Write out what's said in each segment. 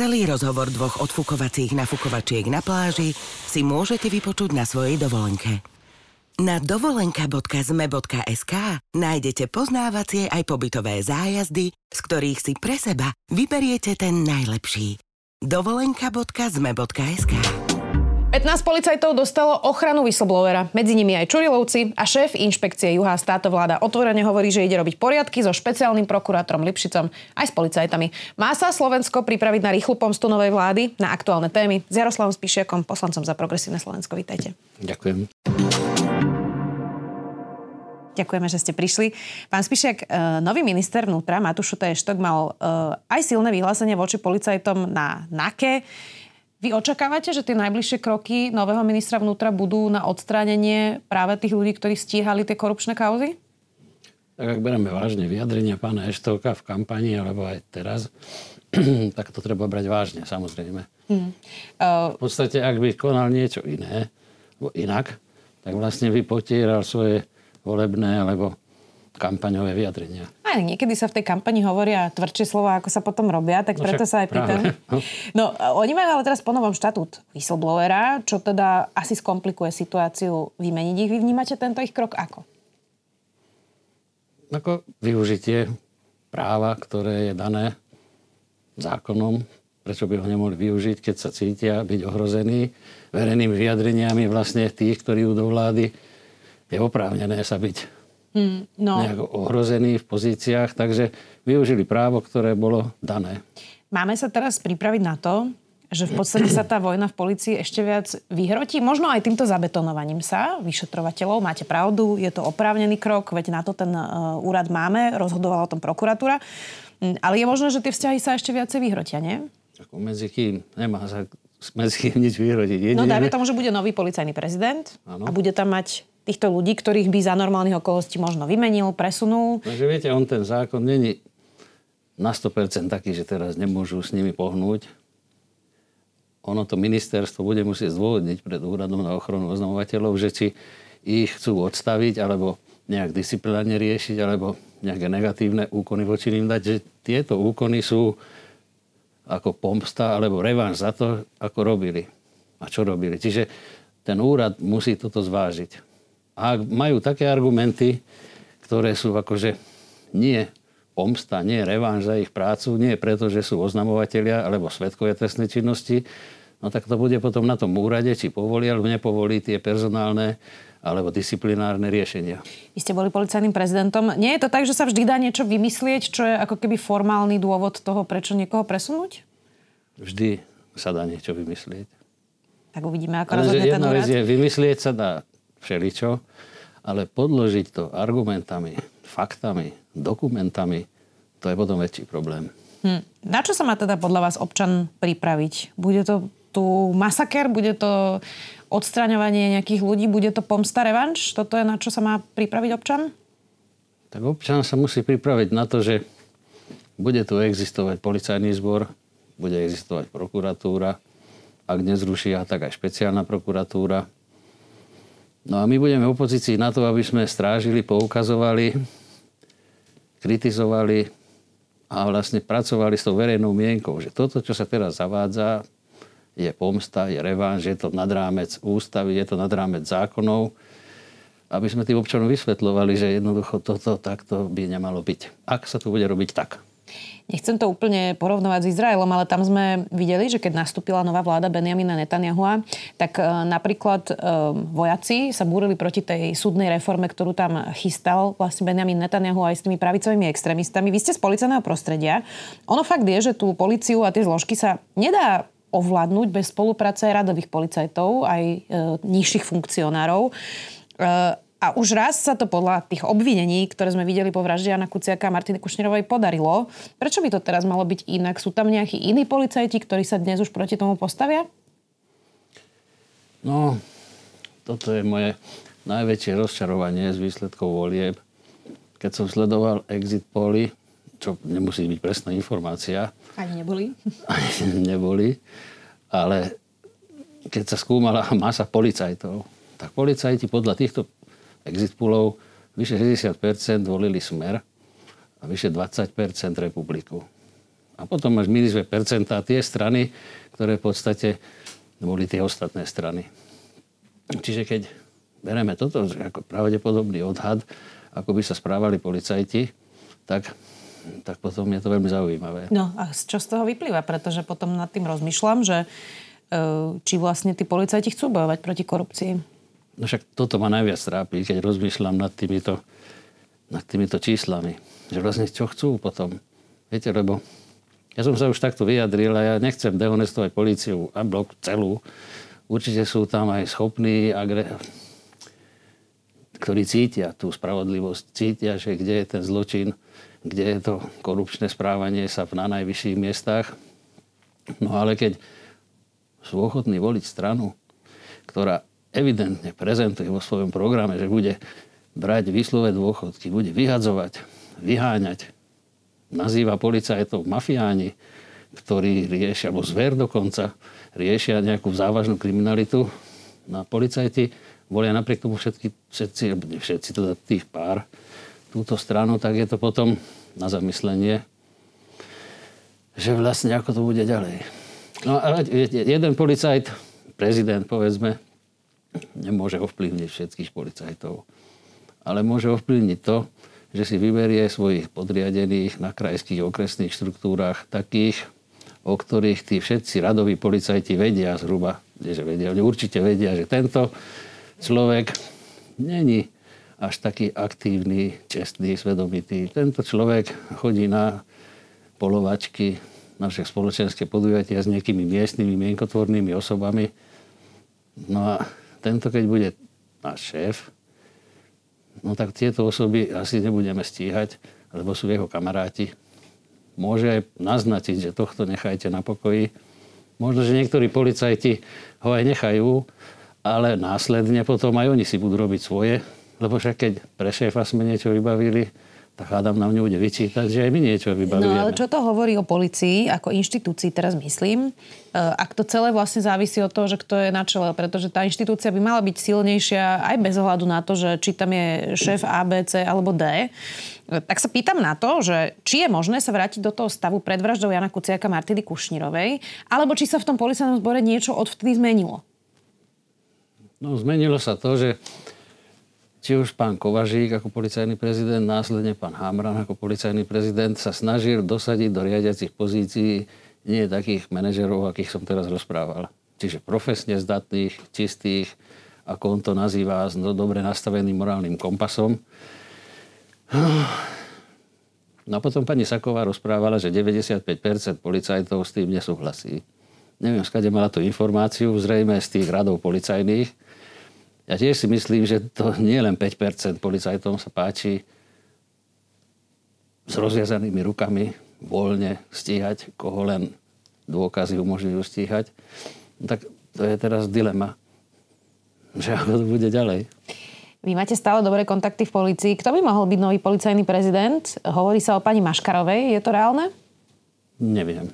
Celý rozhovor dvoch odfukovacích nafukovačiek na pláži si môžete vypočuť na svojej dovolenke. Na dovolenka.zme.sk nájdete poznávacie aj pobytové zájazdy, z ktorých si pre seba vyberiete ten najlepší. dovolenka.zme.sk 15 policajtov dostalo ochranu whistleblowera. Medzi nimi aj Čurilovci a šéf inšpekcie Juha Státovláda otvorene hovorí, že ide robiť poriadky so špeciálnym prokurátorom Lipšicom aj s policajtami. Má sa Slovensko pripraviť na rýchlu pomstu novej vlády na aktuálne témy? S Jaroslavom Spišiakom, poslancom za Progresívne Slovensko. Vítajte. Ďakujem. Ďakujeme, že ste prišli. Pán Spišiak, nový minister vnútra Matúš Teještok mal aj silné vyhlásenie voči policajtom na NAKE. Vy očakávate, že tie najbližšie kroky nového ministra vnútra budú na odstránenie práve tých ľudí, ktorí stíhali tie korupčné kauzy? Tak ak bereme vážne vyjadrenia pána Eštovka v kampani, alebo aj teraz, tak to treba brať vážne, samozrejme. V podstate, ak by konal niečo iné, inak, tak vlastne by potieral svoje volebné alebo kampaňové vyjadrenia. A niekedy sa v tej kampani hovoria tvrdšie slova, ako sa potom robia, tak preto sa aj pýtam. No, oni majú ale teraz po novom štatút whistleblowera, čo teda asi skomplikuje situáciu vymeniť ich. Vy vnímate tento ich krok ako? Ako využitie práva, ktoré je dané zákonom, prečo by ho nemohli využiť, keď sa cítia byť ohrození verejnými vyjadreniami vlastne tých, ktorí idú do vlády, je oprávnené sa byť nejako ohrození v pozíciách, takže využili právo, ktoré bolo dané. Máme sa teraz pripraviť na to, že v podstate sa tá vojna v polícii ešte viac vyhrotí? Možno aj týmto zabetonovaním sa vyšetrovateľov. Máte pravdu, je to oprávnený krok, veď na to ten úrad máme, rozhodovala o tom prokuratúra. Ale je možné, že tie vzťahy sa ešte viacej vyhrotia, nie? Ako medzi kým nemá sa medzi kým nič vyhrotiť. No dajme tomu, že bude nový policajný prezident a bude tam mať týchto ľudí, ktorých by za normálnych okolností možno vymenil, presunul. Takže viete, on ten zákon není na 100% taký, že teraz nemôžu s nimi pohnúť. Ono to ministerstvo bude musieť zdôvodniť pred úradom na ochranu oznamovateľov, že či ich chcú odstaviť, alebo nejak disciplinárne riešiť, alebo nejaké negatívne úkony voči nim dať, že tieto úkony sú ako pomsta, alebo revanš za to, ako robili. A čo robili. Čiže ten úrad musí toto zvážiť. A majú také argumenty, ktoré sú akože nie pomsta, nie revanš za ich prácu, nie preto, že sú oznamovatelia alebo svedkovia trestnej činnosti, no tak to bude potom na tom úrade, či povolí alebo nepovolí tie personálne alebo disciplinárne riešenia. Vy ste boli policajným prezidentom. Nie je to tak, že sa vždy dá niečo vymyslieť, čo je ako keby formálny dôvod toho, prečo niekoho presunúť? Vždy sa dá niečo vymyslieť. Tak uvidíme, ako rozhodne ten úrad. Jedna vec je, vymyslieť sa dá všeličo, ale podložiť to argumentami, faktami, dokumentami, to je potom väčší problém. Na čo sa má teda podľa vás občan pripraviť? Bude to tu masaker? Bude to odstraňovanie nejakých ľudí? Bude to pomsta, revanš? Toto je na čo sa má pripraviť občan? Tak občan sa musí pripraviť na to, že bude tu existovať policajný zbor, bude existovať prokuratúra, ak nezrušia, tak aj špeciálna prokuratúra. No a my budeme v opozícii na to, aby sme strážili, poukazovali, kritizovali a vlastne pracovali s tou verejnou mienkou, že toto, čo sa teraz zavádza, je pomsta, je revanš, je to nad rámec ústavy, je to nad rámec zákonov, aby sme tým občanom vysvetľovali, že jednoducho toto takto by nemalo byť. Ak sa tu bude robiť tak. Nechcem to úplne porovnovať s Izraelom, ale tam sme videli, že keď nastúpila nová vláda Benjamina Netanyahua, tak napríklad vojaci sa búrili proti tej súdnej reforme, ktorú tam chystal vlastne Benjamin Netanyahu aj s tými pravicovými extrémistami. Vy ste z policajného prostredia. Ono fakt je, že tú políciu a tie zložky sa nedá ovládnuť bez spolupráce radových policajtov, aj nižších funkcionárov. A už raz sa to podľa tých obvinení, ktoré sme videli po vražde Jana Kuciaka a Martiny Kušnírovej, podarilo. Prečo by to teraz malo byť inak? Sú tam nejakí iní policajti, ktorí sa dnes už proti tomu postavia? No, toto je moje najväčšie rozčarovanie z výsledkov volieb. Keď som sledoval exit poly, čo nemusí byť presná informácia. Ani neboli. Ale keď sa skúmala masa policajtov, tak policajti podľa týchto exit poolov vyše 60% volili Smer a vyše 20% Republiku. A potom máš minusové percentá tie strany, ktoré v podstate boli tie ostatné strany. Čiže keď bereme toto ako pravdepodobný odhad, ako by sa správali policajti, tak potom je to veľmi zaujímavé. No a čo z toho vyplýva? Pretože potom nad tým rozmýšľam, že či vlastne tí policajti chcú bojovať proti korupcii. No však toto ma najviac trápi, keď rozmýšľam nad týmito číslami. Že vlastne čo chcú potom. Viete, lebo ja som sa už takto vyjadril a ja nechcem dehonestovať políciu a blok celú. Určite sú tam aj schopní, ktorí cítia tú spravodlivosť, cítia, že kde je ten zločin, kde je to korupčné správanie sa na najvyšších miestach. No ale keď sú ochotní voliť stranu, ktorá evidentne prezentuje vo svojom programe, že bude brať výslové dôchodky, bude vyhadzovať, vyháňať, nazýva policajtov mafiáni, ktorí riešia, alebo zver dokonca, riešia nejakú závažnú kriminalitu. No a policajti volia napriek tomu všetci, tých pár túto stranu, tak je to potom na zamyslenie, že vlastne ako to bude ďalej. No a jeden policajt, prezident povedzme, nemôže ovplyvniť všetkých policajtov, ale môže ovplyvniť to, že si vyberie svojich podriadených na krajských okresných štruktúrach takých, o ktorých tí všetci radoví policajti vedia zhruba, oni určite vedia, že tento človek není až taký aktívny, čestný, svedomitý. Tento človek chodí na polovačky, na však spoločenské podujatia s nejakými miestnymi, mienkotvornými osobami. No a tento, keď bude náš šéf, no tak tieto osoby asi nebudeme stíhať, lebo sú jeho kamaráti. Môže aj naznačiť, že tohto nechajte na pokoji. Možno, že niektorí policajti ho aj nechajú, ale následne potom aj oni si budú robiť svoje, lebo však keď pre šéfa sme niečo vybavili, tak hádam nám nebude vyčítať, že aj my niečo vybavujeme. No ale čo to hovorí o polícii, ako inštitúcii teraz myslím, ak to celé vlastne závisí od toho, že kto je na čele, pretože tá inštitúcia by mala byť silnejšia aj bez ohľadu na to, že či tam je šéf A, B, C alebo D. Tak sa pýtam na to, že či je možné sa vrátiť do toho stavu pred vraždou Jana Kuciaka Martiny Kušnírovej, alebo či sa v tom policajnom zbore niečo odvtedy zmenilo. No zmenilo sa to, že či už pán Kovažík ako policajný prezident, následne pán Hamran ako policajný prezident sa snažil dosadiť do riadiacich pozícií nie takých manažerov, akých som teraz rozprával. Čiže profesne zdatných, čistých, ako on to nazýva, s dobre nastaveným morálnym kompasom. No a potom pani Saková rozprávala, že 95% policajtov s tým nesúhlasí. Neviem, skade mala tú informáciu, zrejme z tých radov policajných. Ja tiež si myslím, že to nie len 5% policajtom sa páči s rozviazanými rukami voľne stíhať, koho len dôkazy umožňujú stíhať. Tak to je teraz dilema, že ako to bude ďalej. Vy máte stále dobré kontakty v polícii. Kto by mohol byť nový policajný prezident? Hovorí sa o pani Maškarovej. Je to reálne? Neviem.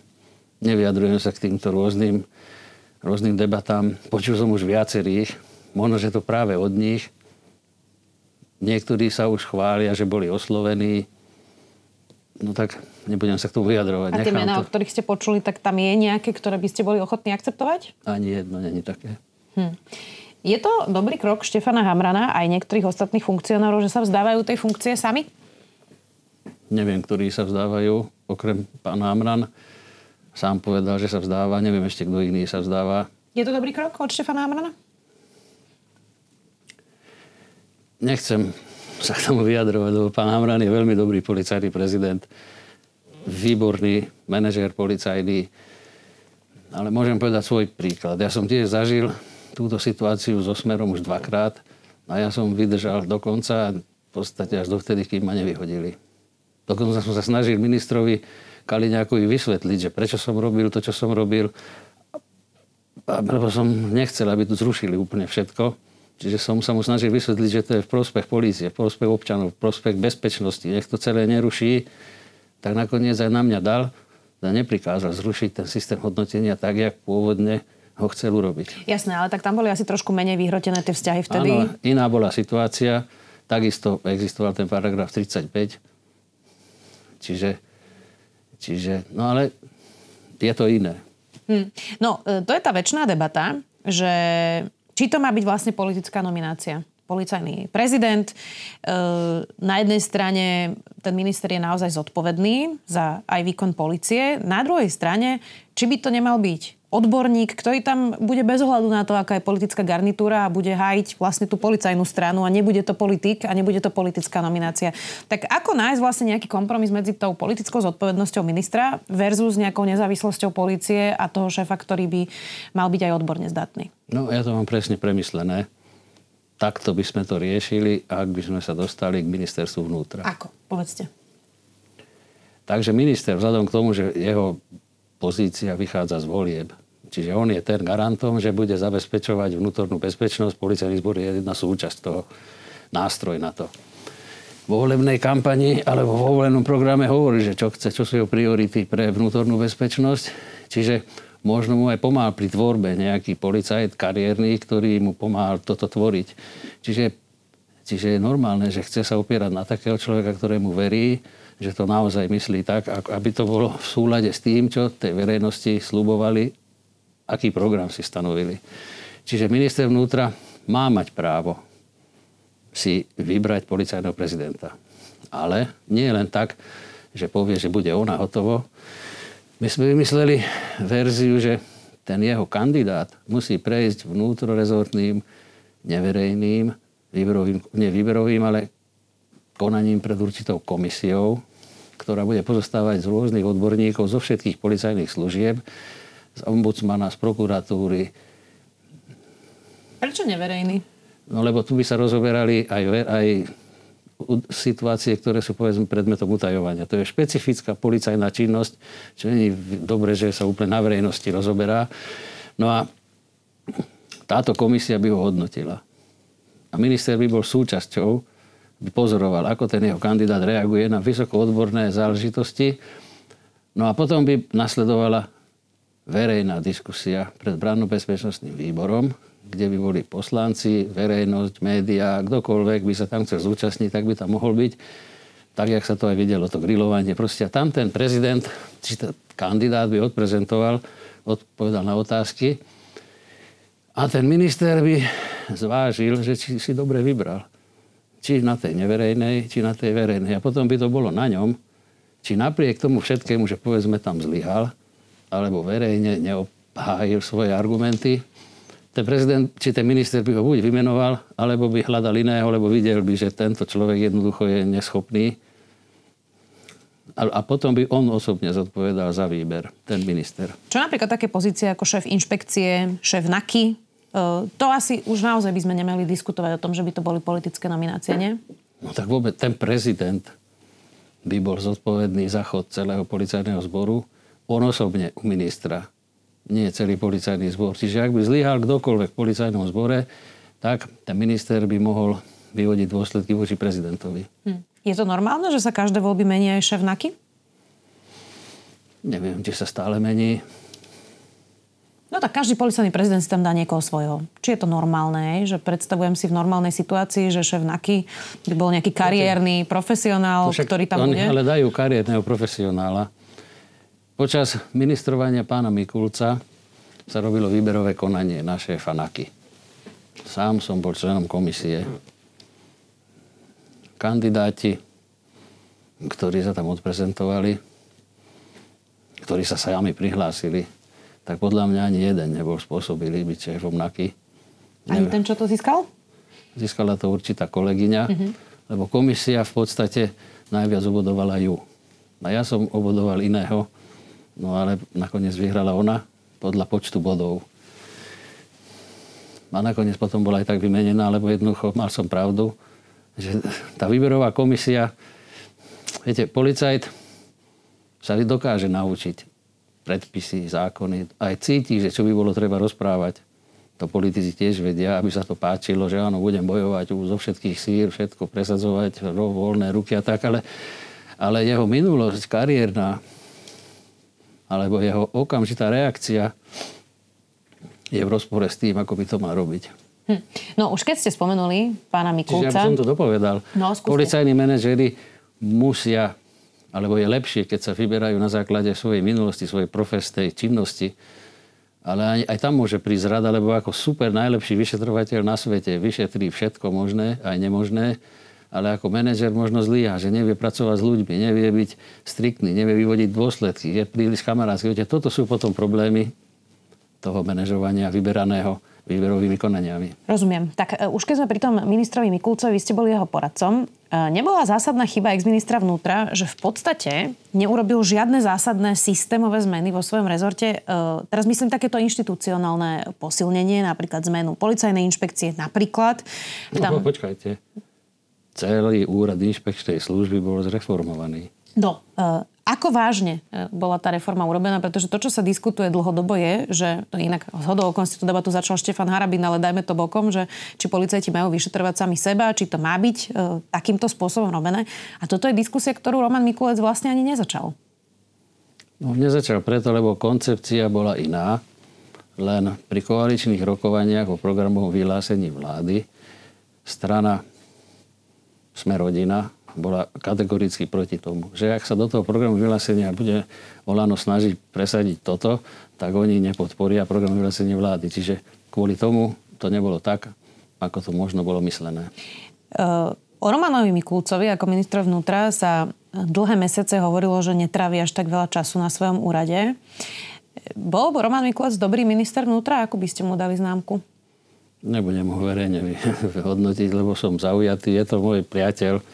Nevyjadrujem sa k týmto rôznym debatám. Počul som už viacerých. Možno, že to práve od nich. Niektorí sa už chvália, že boli oslovení. No tak nebudem sa k tomu vyjadrovať. A tie mená, o ktorých ste počuli, tak tam je nejaké, ktoré by ste boli ochotní akceptovať? Ani jedno, není také. Je to dobrý krok Štefana Hamrana aj niektorých ostatných funkcionárov, že sa vzdávajú tej funkcie sami? Neviem, ktorí sa vzdávajú. Okrem pána Hamran sám povedal, že sa vzdáva. Neviem ešte, kto iný sa vzdáva. Je to dobrý krok od Štefana Hamrana? Nechcem sa k tomu vyjadrovať, lebo pán Hamran je veľmi dobrý policajný prezident, výborný manažér policajný, ale môžem povedať svoj príklad. Ja som tiež zažil túto situáciu so Smerom už dvakrát a ja som vydržal do konca, v podstate až dovtedy, kým ma nevyhodili. Dokonca som sa snažil ministrovi Kaliňákovi vysvetliť, že prečo som robil to, čo som robil, lebo som nechcel, aby tu zrušili úplne všetko. Čiže som sa mu snažil vysvetliť, že to je v prospech polície, v prospech občanov, v prospech bezpečnosti. Nech to celé neruší, tak nakoniec aj na mňa dal a neprikázal zrušiť ten systém hodnotenia tak, jak pôvodne ho chcel urobiť. Jasné, ale tak tam boli asi trošku menej vyhrotené tie vzťahy vtedy. Áno, iná bola situácia. Takisto existoval ten paragraf 35. Čiže no ale je to iné. No, to je tá večná debata, že či to má byť vlastne politická nominácia? Policajný prezident. Na jednej strane ten minister je naozaj zodpovedný za aj výkon polície. Na druhej strane, či by to nemal byť odborník, ktorý tam bude bez ohľadu na to, aká je politická garnitúra a bude hájiť vlastne tú policajnú stranu a nebude to politik a nebude to politická nominácia. Tak ako nájsť vlastne nejaký kompromis medzi tou politickou zodpovednosťou ministra versus nejakou nezávislosťou polície a toho šéfa, ktorý by mal byť aj odborne zdatný? No, ja to mám presne premyslené. Takto by sme to riešili, ak by sme sa dostali k ministerstvu vnútra. Ako? Povedzte. Takže minister, vzhľadom k tomu, že jeho pozícia vychádza z volieb, čiže on je ten garantom, že bude zabezpečovať vnútornú bezpečnosť, policajný zbor je jedna súčasť toho, nástroj na to. Vo volebnej kampani alebo vo volebnom programe hovorí, že čo chce, čo sú jeho priority pre vnútornú bezpečnosť, čiže možno mu aj pomáhal pri tvorbe nejaký policajt kariérny, ktorý mu pomáhal toto tvoriť. Čiže je normálne, že chce sa opierať na takého človeka, ktorému verí, že to naozaj myslí tak, aby to bolo v súlade s tým, čo tej verejnosti sľubovali, aký program si stanovili. Čiže minister vnútra má mať právo si vybrať policajného prezidenta. Ale nie len tak, že povie, že bude ona hotovo. My sme vymysleli verziu, že ten jeho kandidát musí prejsť vnútrorezortným, neverejným, nevýberovým, ale konaním pred určitou komisiou, ktorá bude pozostávať z rôznych odborníkov zo všetkých policajných služieb, z ombudsmana, z prokuratúry. Prečo neverejný? No lebo tu by sa rozoberali aj situácie, ktoré sú, povedzme, predmetom utajovania. To je špecifická policajná činnosť, čo nie je dobre, že sa úplne na verejnosti rozoberá. No a táto komisia by ho hodnotila. A minister by bol súčasťou, by pozoroval, ako ten jeho kandidát reaguje na vysokoodborné záležitosti. No a potom by nasledovala verejná diskusia pred branno-bezpečnostným výborom, kde by boli poslanci, verejnosť, médiá, kdokoľvek by sa tam chcel zúčastniť, tak by tam mohol byť. Tak, jak sa to aj videlo, to grilovanie. Proste tam ten prezident, či kandidát by odprezentoval, odpovedal na otázky a ten minister by zvážil, že či si dobre vybral. Či na tej neverejnej, či na tej verejnej. A potom by to bolo na ňom, či napriek tomu všetkému, že povedzme tam zlyhal, alebo verejne neobhájil svoje argumenty, ten prezident, či ten minister by ho buď vymenoval, alebo by hľadal iného, lebo videl by, že tento človek jednoducho je neschopný. A potom by on osobne zodpovedal za výber, ten minister. Čo napríklad také pozície ako šéf inšpekcie, šéf NAKY, to asi už naozaj by sme nemali diskutovať o tom, že by to boli politické nominácie, nie? No tak vôbec ten prezident by bol zodpovedný za chod celého policajného zboru, on osobne u ministra. Nie celý policajný zbor. Čiže ak by zlyhal kdokoľvek v policajnom zbore, tak ten minister by mohol vyvodiť dôsledky voči prezidentovi. Je to normálne, že sa každé voľby mení aj šéf NAKY? Neviem, či sa stále mení. No tak každý policajný prezident si tam dá niekoho svojho. Či je to normálne, že predstavujem si v normálnej situácii, že šéf NAKY by bol nejaký kariérny profesionál, ktorý tam bude? Ale dajú kariérneho profesionála. Počas ministrovania pána Mikulca sa robilo výberové konanie na šéfa NAKY. Sám som bol členom komisie. Kandidáti, ktorí sa tam odprezentovali, ktorí sa sami prihlásili, tak podľa mňa ani jeden nebol spôsobilý byť šéfom NAKY. Ani ten, čo to získal? Získala to určitá kolegyňa, lebo komisia v podstate najviac obodovala ju. A ja som obodoval iného. No ale nakoniec vyhrala ona podľa počtu bodov. A nakoniec potom bola aj tak vymenená, lebo jednoducho mal som pravdu, že tá výberová komisia, viete, policajt sa dokáže naučiť predpisy, zákony, aj cíti, že čo by bolo treba rozprávať. to politici tiež vedia, aby sa to páčilo, že áno, budem bojovať zo všetkých sír, všetko presadzovať, voľné ruky a tak, ale jeho minulosť kariérna alebo jeho okamžitá reakcia je v rozpore s tým, ako by to mal robiť. No už keď ste spomenuli pána Mikulca... Čiže ja by som to dopovedal. No, policajní manažéri musia, alebo je lepšie, keď sa vyberajú na základe svojej minulosti, svojej profesnej činnosti, ale aj tam môže prísť rada, lebo ako super najlepší vyšetrovateľ na svete vyšetrí všetko možné, aj nemožné, ale ako manažer možno zlyhá, že nevie pracovať s ľuďmi, nevie byť striktný, nevie vyvodiť dôsledky, je príliš kamarátsky. Toto sú potom problémy toho manažovania vyberaného výberovými konaniami. Rozumiem. Tak už keď sme pri tom ministrovi Mikulcovi, vy ste boli jeho poradcom, nebola zásadná chyba ex-ministra vnútra, že v podstate neurobil žiadne zásadné systémové zmeny vo svojom rezorte. Teraz myslím takéto inštitucionálne posilnenie, napríklad zmenu policajnej inšpekcie, napríklad. Tam... No, počkajte. Celý úrad inšpekčnej služby bol zreformovaný. No, ako vážne bola tá reforma urobená? Pretože to, čo sa diskutuje dlhodobo je, že to inak zhodou okolností tú debatu začal Štefan Harabin, ale dajme to bokom, že či policajti majú vyšetrovať sami seba, či to má byť takýmto spôsobom robené. A toto je diskusia, ktorú Roman Mikulec vlastne ani nezačal. No, nezačal preto, lebo koncepcia bola iná. Len pri koaličných rokovaniach o programovom vyhlásení vlády strana Sme rodina bola kategoricky proti tomu. Že ak sa do toho programu vyhlásenia bude Olano snažiť presadiť toto, tak oni nepodporia program vyhlásenia vlády. Čiže kvôli tomu to nebolo tak, ako to možno bolo myslené. O Romanovi Mikulcovi ako ministra vnútra sa dlhé mesiace hovorilo, že netrávi až tak veľa času na svojom úrade. Bol Roman Mikulec dobrý minister vnútra? Ako by ste mu dali známku? Nebudem ho verejne hodnotiť, lebo som zaujatý. Je to môj priateľ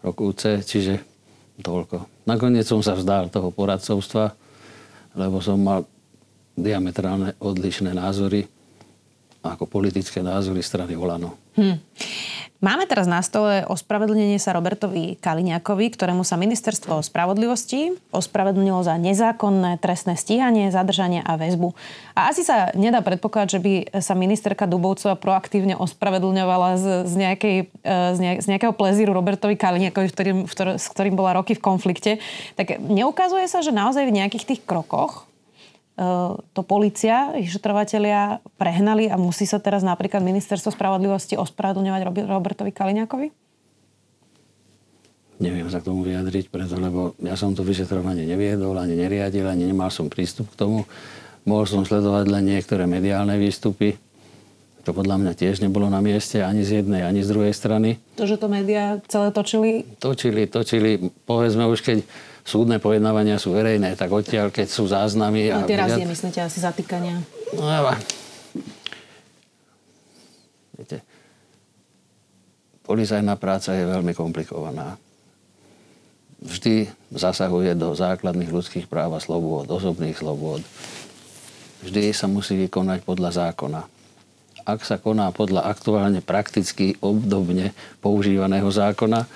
rokúce, čiže toľko. Nakoniec som sa vzdal toho poradcovstva, lebo som mal diametrálne odlišné názory ako politické názory strany Olano. Máme teraz na stole ospravedlnenie sa Robertovi Kaliňákovi, ktorému sa ministerstvo spravodlivosti ospravedlnilo za nezákonné trestné stíhanie, zadržanie a väzbu. A asi sa nedá predpokladať, že by sa ministerka Dubovcová proaktívne ospravedlňovala z nejakého plezíru Robertovi Kaliňákovi, s ktorým bola roky v konflikte. Tak neukazuje sa, že naozaj v nejakých tých krokoch to polícia, vyšetrovatelia prehnali a musí sa teraz napríklad ministerstvo spravodlivosti ospravedlňovať Robertovi Kaliňákovi? Neviem sa k tomu vyjadriť, preto, lebo ja som to vyšetrovanie neviedol, ani neriadil, ani nemal som prístup k tomu. Mohol som sledovať len niektoré mediálne výstupy. To podľa mňa tiež nebolo na mieste ani z jednej, ani z druhej strany. To, že to médiá celé točili? Točili. Povedzme už, keď súdne pojednávania sú verejné, tak odtiaľ, keď sú záznamy... A teraz je, myslíte, asi zatýkania. No, viete, policajná práca je veľmi komplikovaná. Vždy zasahuje do základných ľudských práv a slobôd, osobných slobôd. Vždy sa musí vykonať podľa zákona. Ak sa koná podľa aktuálne prakticky obdobne používaného zákona,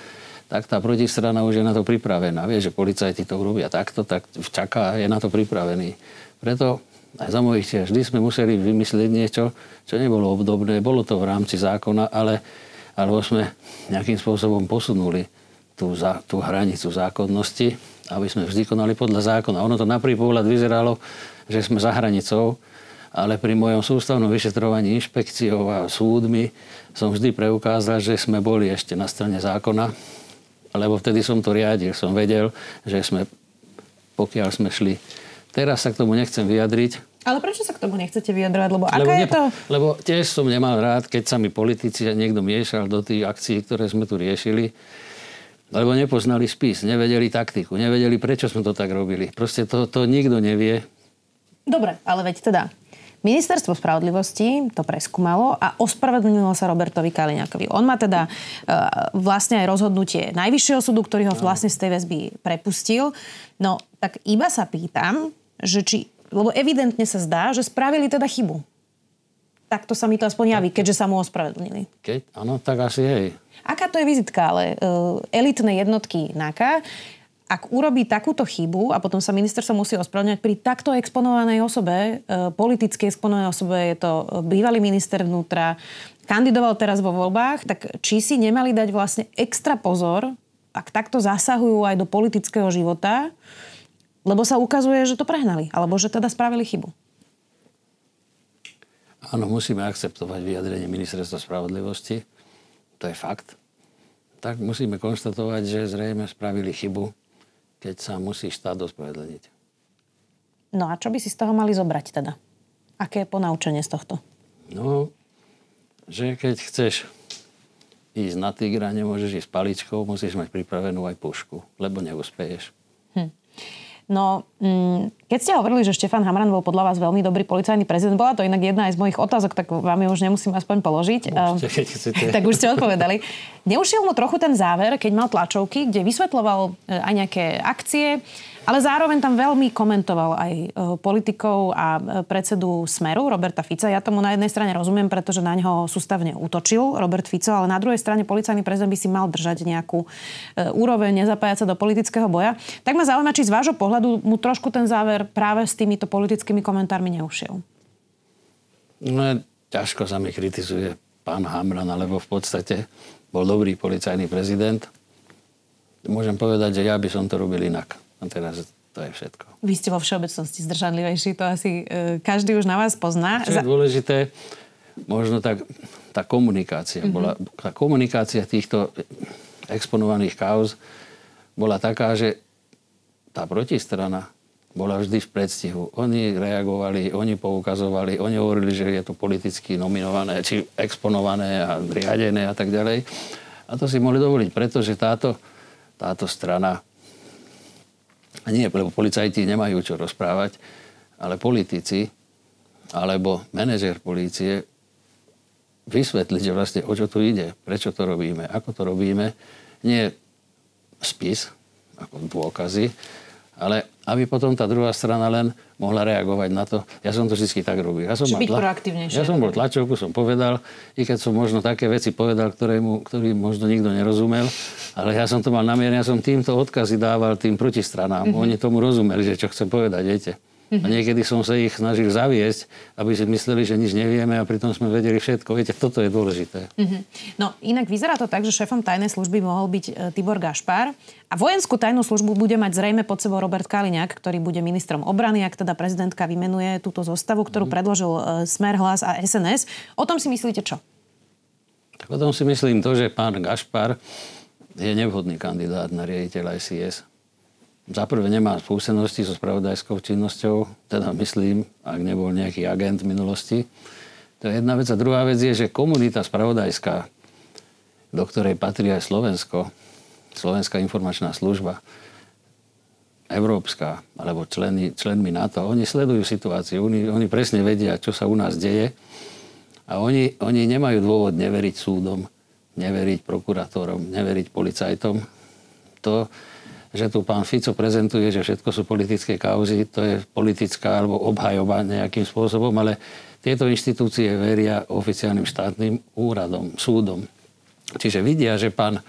tak tá protistrana už je na to pripravená. Vie, že policajti to robia takto, tak čaká, je na to pripravený. Preto aj za mojich čias vždy sme museli vymyslieť niečo, čo nebolo obdobné. Bolo to v rámci zákona, alebo sme nejakým spôsobom posunuli tú hranicu zákonnosti, aby sme vždy konali podľa zákona. Ono to na prvý pohľad vyzeralo, že sme za hranicou, ale pri mojom sústavnom vyšetrovaní inšpekciou a súdmi som vždy preukázal, že sme boli ešte na strane zákona, lebo vtedy som to riadil, som vedel, že pokiaľ sme šli. Teraz sa k tomu nechcem vyjadriť. Ale prečo sa k tomu nechcete vyjadrovať? Lebo tiež som nemal rád, keď sa mi politici a niekto miešal do tých akcií, ktoré sme tu riešili, lebo nepoznali spis, nevedeli taktiku, nevedeli, prečo sme to tak robili. Proste to nikto nevie. Dobre, ale veď teda... Ministerstvo spravodlivosti to preskúmalo a ospravedlnilo sa Robertovi Kaliňákovi. On má teda vlastne aj rozhodnutie Najvyššieho súdu, ktorý ho vlastne z tej väzby prepustil. No tak iba sa pýtam, že lebo evidentne sa zdá, že spravili teda chybu. Takto sa mi to aspoň javí, keďže sa mu ospravedlnili. Áno, tak asi hej. Aká to je vizitka, ale elitné jednotky NAKA ak urobí takúto chybu a potom sa ministerstvo musí ospravedlňovať pri takto exponovanej osobe, politicky exponovanej osobe, je to bývalý minister vnútra, kandidoval teraz vo voľbách, tak či si nemali dať vlastne extra pozor, ak takto zasahujú aj do politického života, lebo sa ukazuje, že to prehnali, alebo že teda spravili chybu. Áno, musíme akceptovať vyjadrenie ministerstva spravodlivosti, to je fakt. Tak musíme konštatovať, že zrejme spravili chybu, keď sa musí štát ospravedlniť. No a čo by si z toho mali zobrať teda? Aké je ponaučenie z tohto? No, že keď chceš ísť na tigra, nemôžeš ísť paličkou, musíš mať pripravenú aj pušku, lebo neuspeješ. No, keď ste hovorili, že Štefan Hamran bol podľa vás veľmi dobrý policajný prezident, bola to inak jedna aj z mojich otázok, tak vám ju už nemusím aspoň položiť. Tak už ste odpovedali. Neušiel mu trochu ten záver, keď mal tlačovky, kde vysvetľoval aj nejaké akcie, ale zároveň tam veľmi komentoval aj politikov a predsedu Smeru, Roberta Fica. Ja tomu na jednej strane rozumiem, pretože na ňo sústavne útočil Robert Fico, ale na druhej strane policajný prezident by si mal držať nejakú úroveň, nezapájať sa do politického boja. Tak ma zaujíma, či z vášho pohľadu mu trošku ten záver práve s týmito politickými komentármi neušiel. No, ťažko sa mi kritizuje pán Hamran, lebo v podstate bol dobrý policajný prezident. Môžem povedať, že ja by som to robil inak. A teraz to je všetko. Vy ste vo všeobecnosti zdržanlivejší, to asi každý už na vás pozná. Čo je dôležité, možno tá komunikácia bola, tá komunikácia týchto exponovaných kauz bola taká, že tá protistrana bola vždy v predstihu. Oni reagovali, oni poukazovali, oni hovorili, že je to politicky nominované, či exponované a riadené a tak ďalej. A to si mohli dovoliť, pretože táto strana, a nie, lebo policajti nemajú čo rozprávať, ale politici alebo manažér polície vysvetliť, že vlastne o čo tu ide, prečo to robíme, ako to robíme, nie spis, ako dôkazy, ale aby potom tá druhá strana len mohla reagovať na to. Ja som to vždy tak robil. Ja som bol tlačovku, som povedal, i keď som možno také veci povedal, ktorým možno nikto nerozumel, ale ja som to mal namierené, ja som týmto odkazy dával tým protistranám. Oni tomu rozumeli, že čo chcem povedať, viete. A niekedy som sa ich snažil zaviesť, aby si mysleli, že nič nevieme a pritom sme vedeli všetko. Viete, toto je dôležité. No inak vyzerá to tak, že šéfom tajnej služby mohol byť Tibor Gašpar a vojenskú tajnú službu bude mať zrejme pod sebou Robert Kaliňák, ktorý bude ministrom obrany, ak teda prezidentka vymenuje túto zostavu, ktorú predložil Smer, Hlas a SNS. O tom si myslíte čo? Tak o tom si myslím to, že pán Gašpar je nevhodný kandidát na riaditeľa SIS. Za prvé nemá skúsenosti so spravodajskou činnosťou, teda myslím, ak nebol nejaký agent v minulosti. To je jedna vec. A druhá vec je, že komunita spravodajská, do ktorej patrí aj Slovensko, Slovenská informačná služba, európska, alebo členmi NATO, oni sledujú situáciu, oni presne vedia, čo sa u nás deje a oni nemajú dôvod neveriť súdom, neveriť prokurátorom, neveriť policajtom. To, že tu pán Fico prezentuje, že všetko sú politické kauzy, to je politická alebo obhajoba nejakým spôsobom, ale tieto inštitúcie veria oficiálnym štátnym úradom, súdom. Čiže vidia, že pán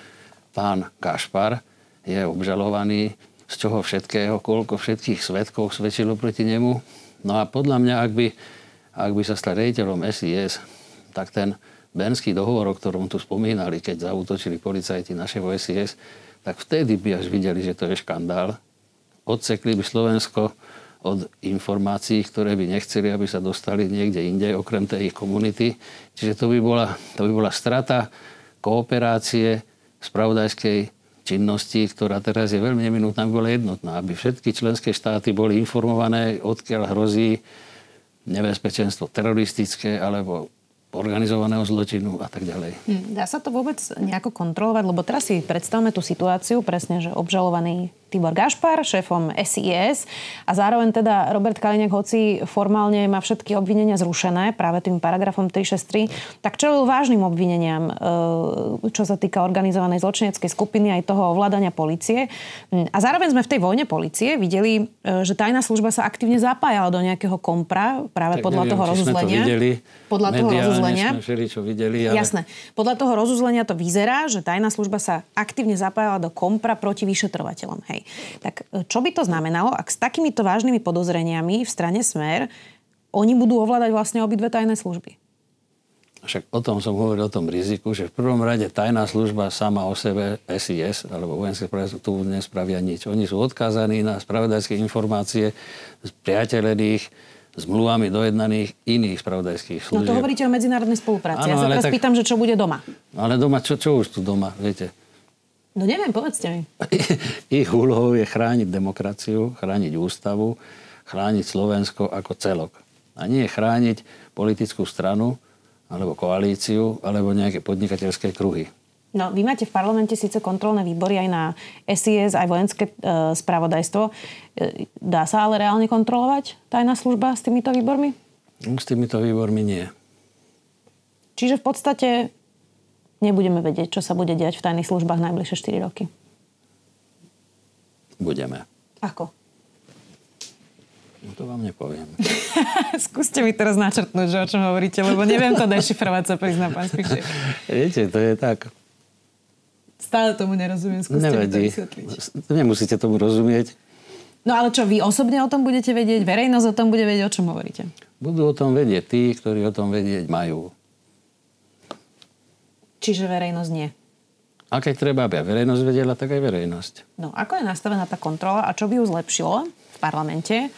Gašpar je obžalovaný, z čoho všetkého, koľko všetkých svedkov svedčilo proti nemu. No a podľa mňa, ak by sa stal riaditeľom SIS, tak ten Bernský dohovor, o ktorom tu spomínali, keď zaútočili policajti našeho SIS, tak vtedy by až videli, že to je škandál. Odsekli by Slovensko od informácií, ktoré by nechceli, aby sa dostali niekde inde, okrem tej ich komunity. Čiže to by bola strata kooperácie spravodajskej činnosti, ktorá teraz je veľmi neminutná, by bola jednotná. Aby všetky členské štáty boli informované, odkiaľ hrozí nebezpečenstvo teroristické alebo organizovaného zločinu a tak ďalej. Dá sa to vôbec nejako kontrolovať? Lebo teraz si predstavme tú situáciu, presne, že obžalovaný Tibor Gašpar, šéfom SIS a zároveň teda Robert Kaliňák, hoci formálne má všetky obvinenia zrušené práve tým paragrafom 363, tak čelil vážnym obvineniam, čo sa týka organizovanej zločineckej skupiny aj toho ovládania polície. A zároveň sme v tej vojne polície videli, že tajná služba sa aktívne zapájala do nejakého kompra práve tak podľa neviem, toho rozuzlenia. Podľa toho rozuzlenia. Ale... Jasné. Podľa toho rozuzlenia to vyzerá, že tajná služba sa aktívne zapájala do kompra proti vyšetrovateľom. Hej. Tak čo by to znamenalo, ak s takýmito vážnymi podozreniami v strane Smer oni budú ovládať vlastne obidve tajné služby? Však o tom som hovoril, o tom riziku, že v prvom rade tajná služba sama o sebe, SIS, alebo vojenské spravodajstvo, tu nespravia nič. Oni sú odkázaní na spravodajské informácie z priateľených, zmluvami dojednaných iných spravodajských služieb. No to hovoríte o medzinárodnej spolupráci. Áno, ja sa teraz pýtam, že čo bude doma. Ale doma, čo už tu doma, viete? No neviem, povedzte mi. Ich úlohou je chrániť demokraciu, chrániť ústavu, chrániť Slovensko ako celok. A nie chrániť politickú stranu, alebo koalíciu, alebo nejaké podnikateľské kruhy. No, vy máte v parlamente síce kontrolné výbory aj na SIS, aj vojenské spravodajstvo. Dá sa ale reálne kontrolovať tajná služba s týmito výbormi? S týmito výbormi nie. Čiže v podstate nebudeme vedieť, čo sa bude diať v tajných službách najbližšie 4 roky? Budeme. Ako? No to vám nepoviem. Skúste mi teraz načrtnúť, že o čom hovoríte, lebo neviem to dešifrovať, sa prizná pán Spišiak. Viete, to je tak... Stále tomu nerozumiem, skúste mi to vysvetliť. Nemusíte tomu rozumieť. No ale čo, vy osobne o tom budete vedieť? Verejnosť o tom bude vedieť, o čom hovoríte? Budú o tom vedieť tí, ktorí o tom vedieť majú. Čiže verejnosť nie? A keď treba, aby verejnosť vedela, tak aj verejnosť. No, ako je nastavená tá kontrola a čo by ju zlepšilo v parlamente,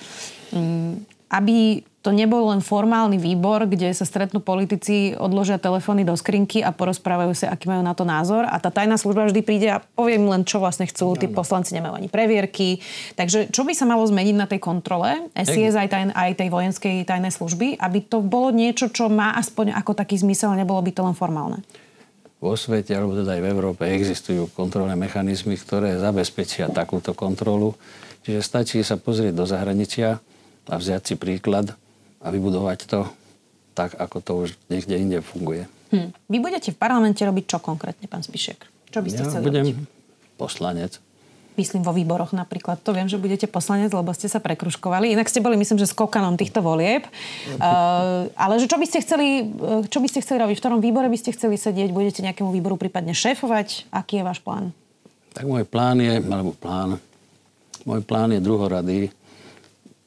aby to nebol len formálny výbor, kde sa stretnú politici, odložia telefóny do skrinky a porozprávajú sa, aký majú na to názor. A tá tajná služba vždy príde a povie im len, čo vlastne chcú. Tí poslanci nemajú ani previerky. Takže čo by sa malo zmeniť na tej kontrole SIS aj tej vojenskej tajnej služby, aby to bolo niečo, čo má aspoň ako taký zmysel, nebolo by to len formálne? Vo svete, alebo teda aj v Európe, existujú kontrolné mechanizmy, ktoré zabezpečia takúto kontrolu. Čiže stačí sa pozrieť do zahraničia a vziať si príklad a vybudovať to tak, ako to už niekde inde funguje. Vy budete v parlamente robiť čo konkrétne, pán Spišiak? Čo by ste chceli robiť? Ja budem poslanec. Myslím, vo výboroch napríklad. To viem, že budete poslanec, lebo ste sa prekružkovali. Inak ste boli, myslím, že skokanom týchto volieb. Ale že čo by ste chceli robiť? V ktorom výbore by ste chceli sedieť? Budete nejakému výboru prípadne šéfovať? Aký je váš plán? Tak môj plán je druhoradý.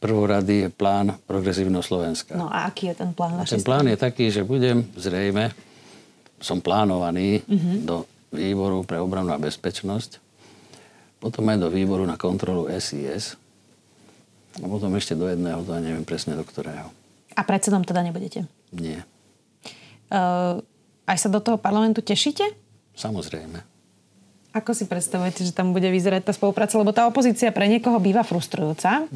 Prvorady je plán Progresívneho Slovenska. No a aký je ten plán? Ten plán je taký, že budem zrejme, som plánovaný do výboru pre obranu a bezpečnosť, potom aj do výboru na kontrolu SIS a potom ešte do jedného, to neviem presne do ktorého. A predsedom teda nebudete? Nie. Aj sa do toho parlamentu tešíte? Samozrejme. Ako si predstavujete, že tam bude vyzerať tá spolupráca? Lebo tá opozícia pre niekoho býva frustrujúca,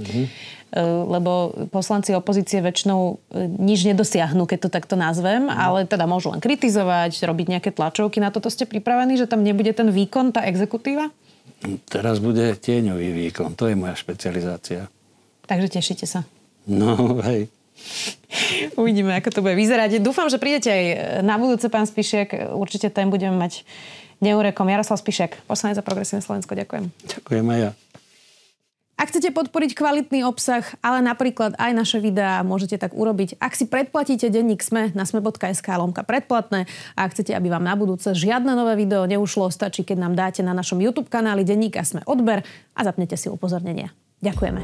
lebo poslanci opozície väčšinou nič nedosiahnu, keď to takto nazvem, ale teda môžu len kritizovať, robiť nejaké tlačovky. Na toto ste pripravení, že tam nebude ten výkon, tá exekutíva? Teraz bude tieňový výkon, to je moja špecializácia. Takže tešíte sa? No, hej. Uvidíme, ako to bude vyzerať. Dúfam, že prídete aj na budúce, pán Spišiak. Určite tam budeme mať neurekom. Jaroslav Spišiak, poslanec za Progresívne Slovensko. Ďakujem. Ďakujem aj ja. Ak chcete podporiť kvalitný obsah, ale napríklad aj naše videá, môžete tak urobiť. Ak si predplatíte denník SME na sme.sk/predplatné a ak chcete, aby vám na budúce žiadne nové video neušlo, stačí, keď nám dáte na našom YouTube kanáli denníka SME odber a zapnete si upozornenia. Ďakujeme.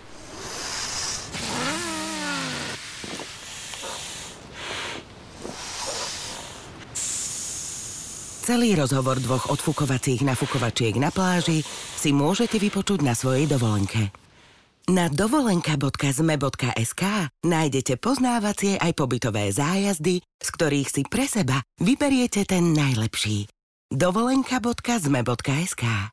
Celý rozhovor dvoch odfukovacích nafukovačiek na pláži si môžete vypočuť na svojej dovolenke. Na dovolenka.zme.sk nájdete poznávacie aj pobytové zájazdy, z ktorých si pre seba vyberiete ten najlepší. dovolenka.zme.sk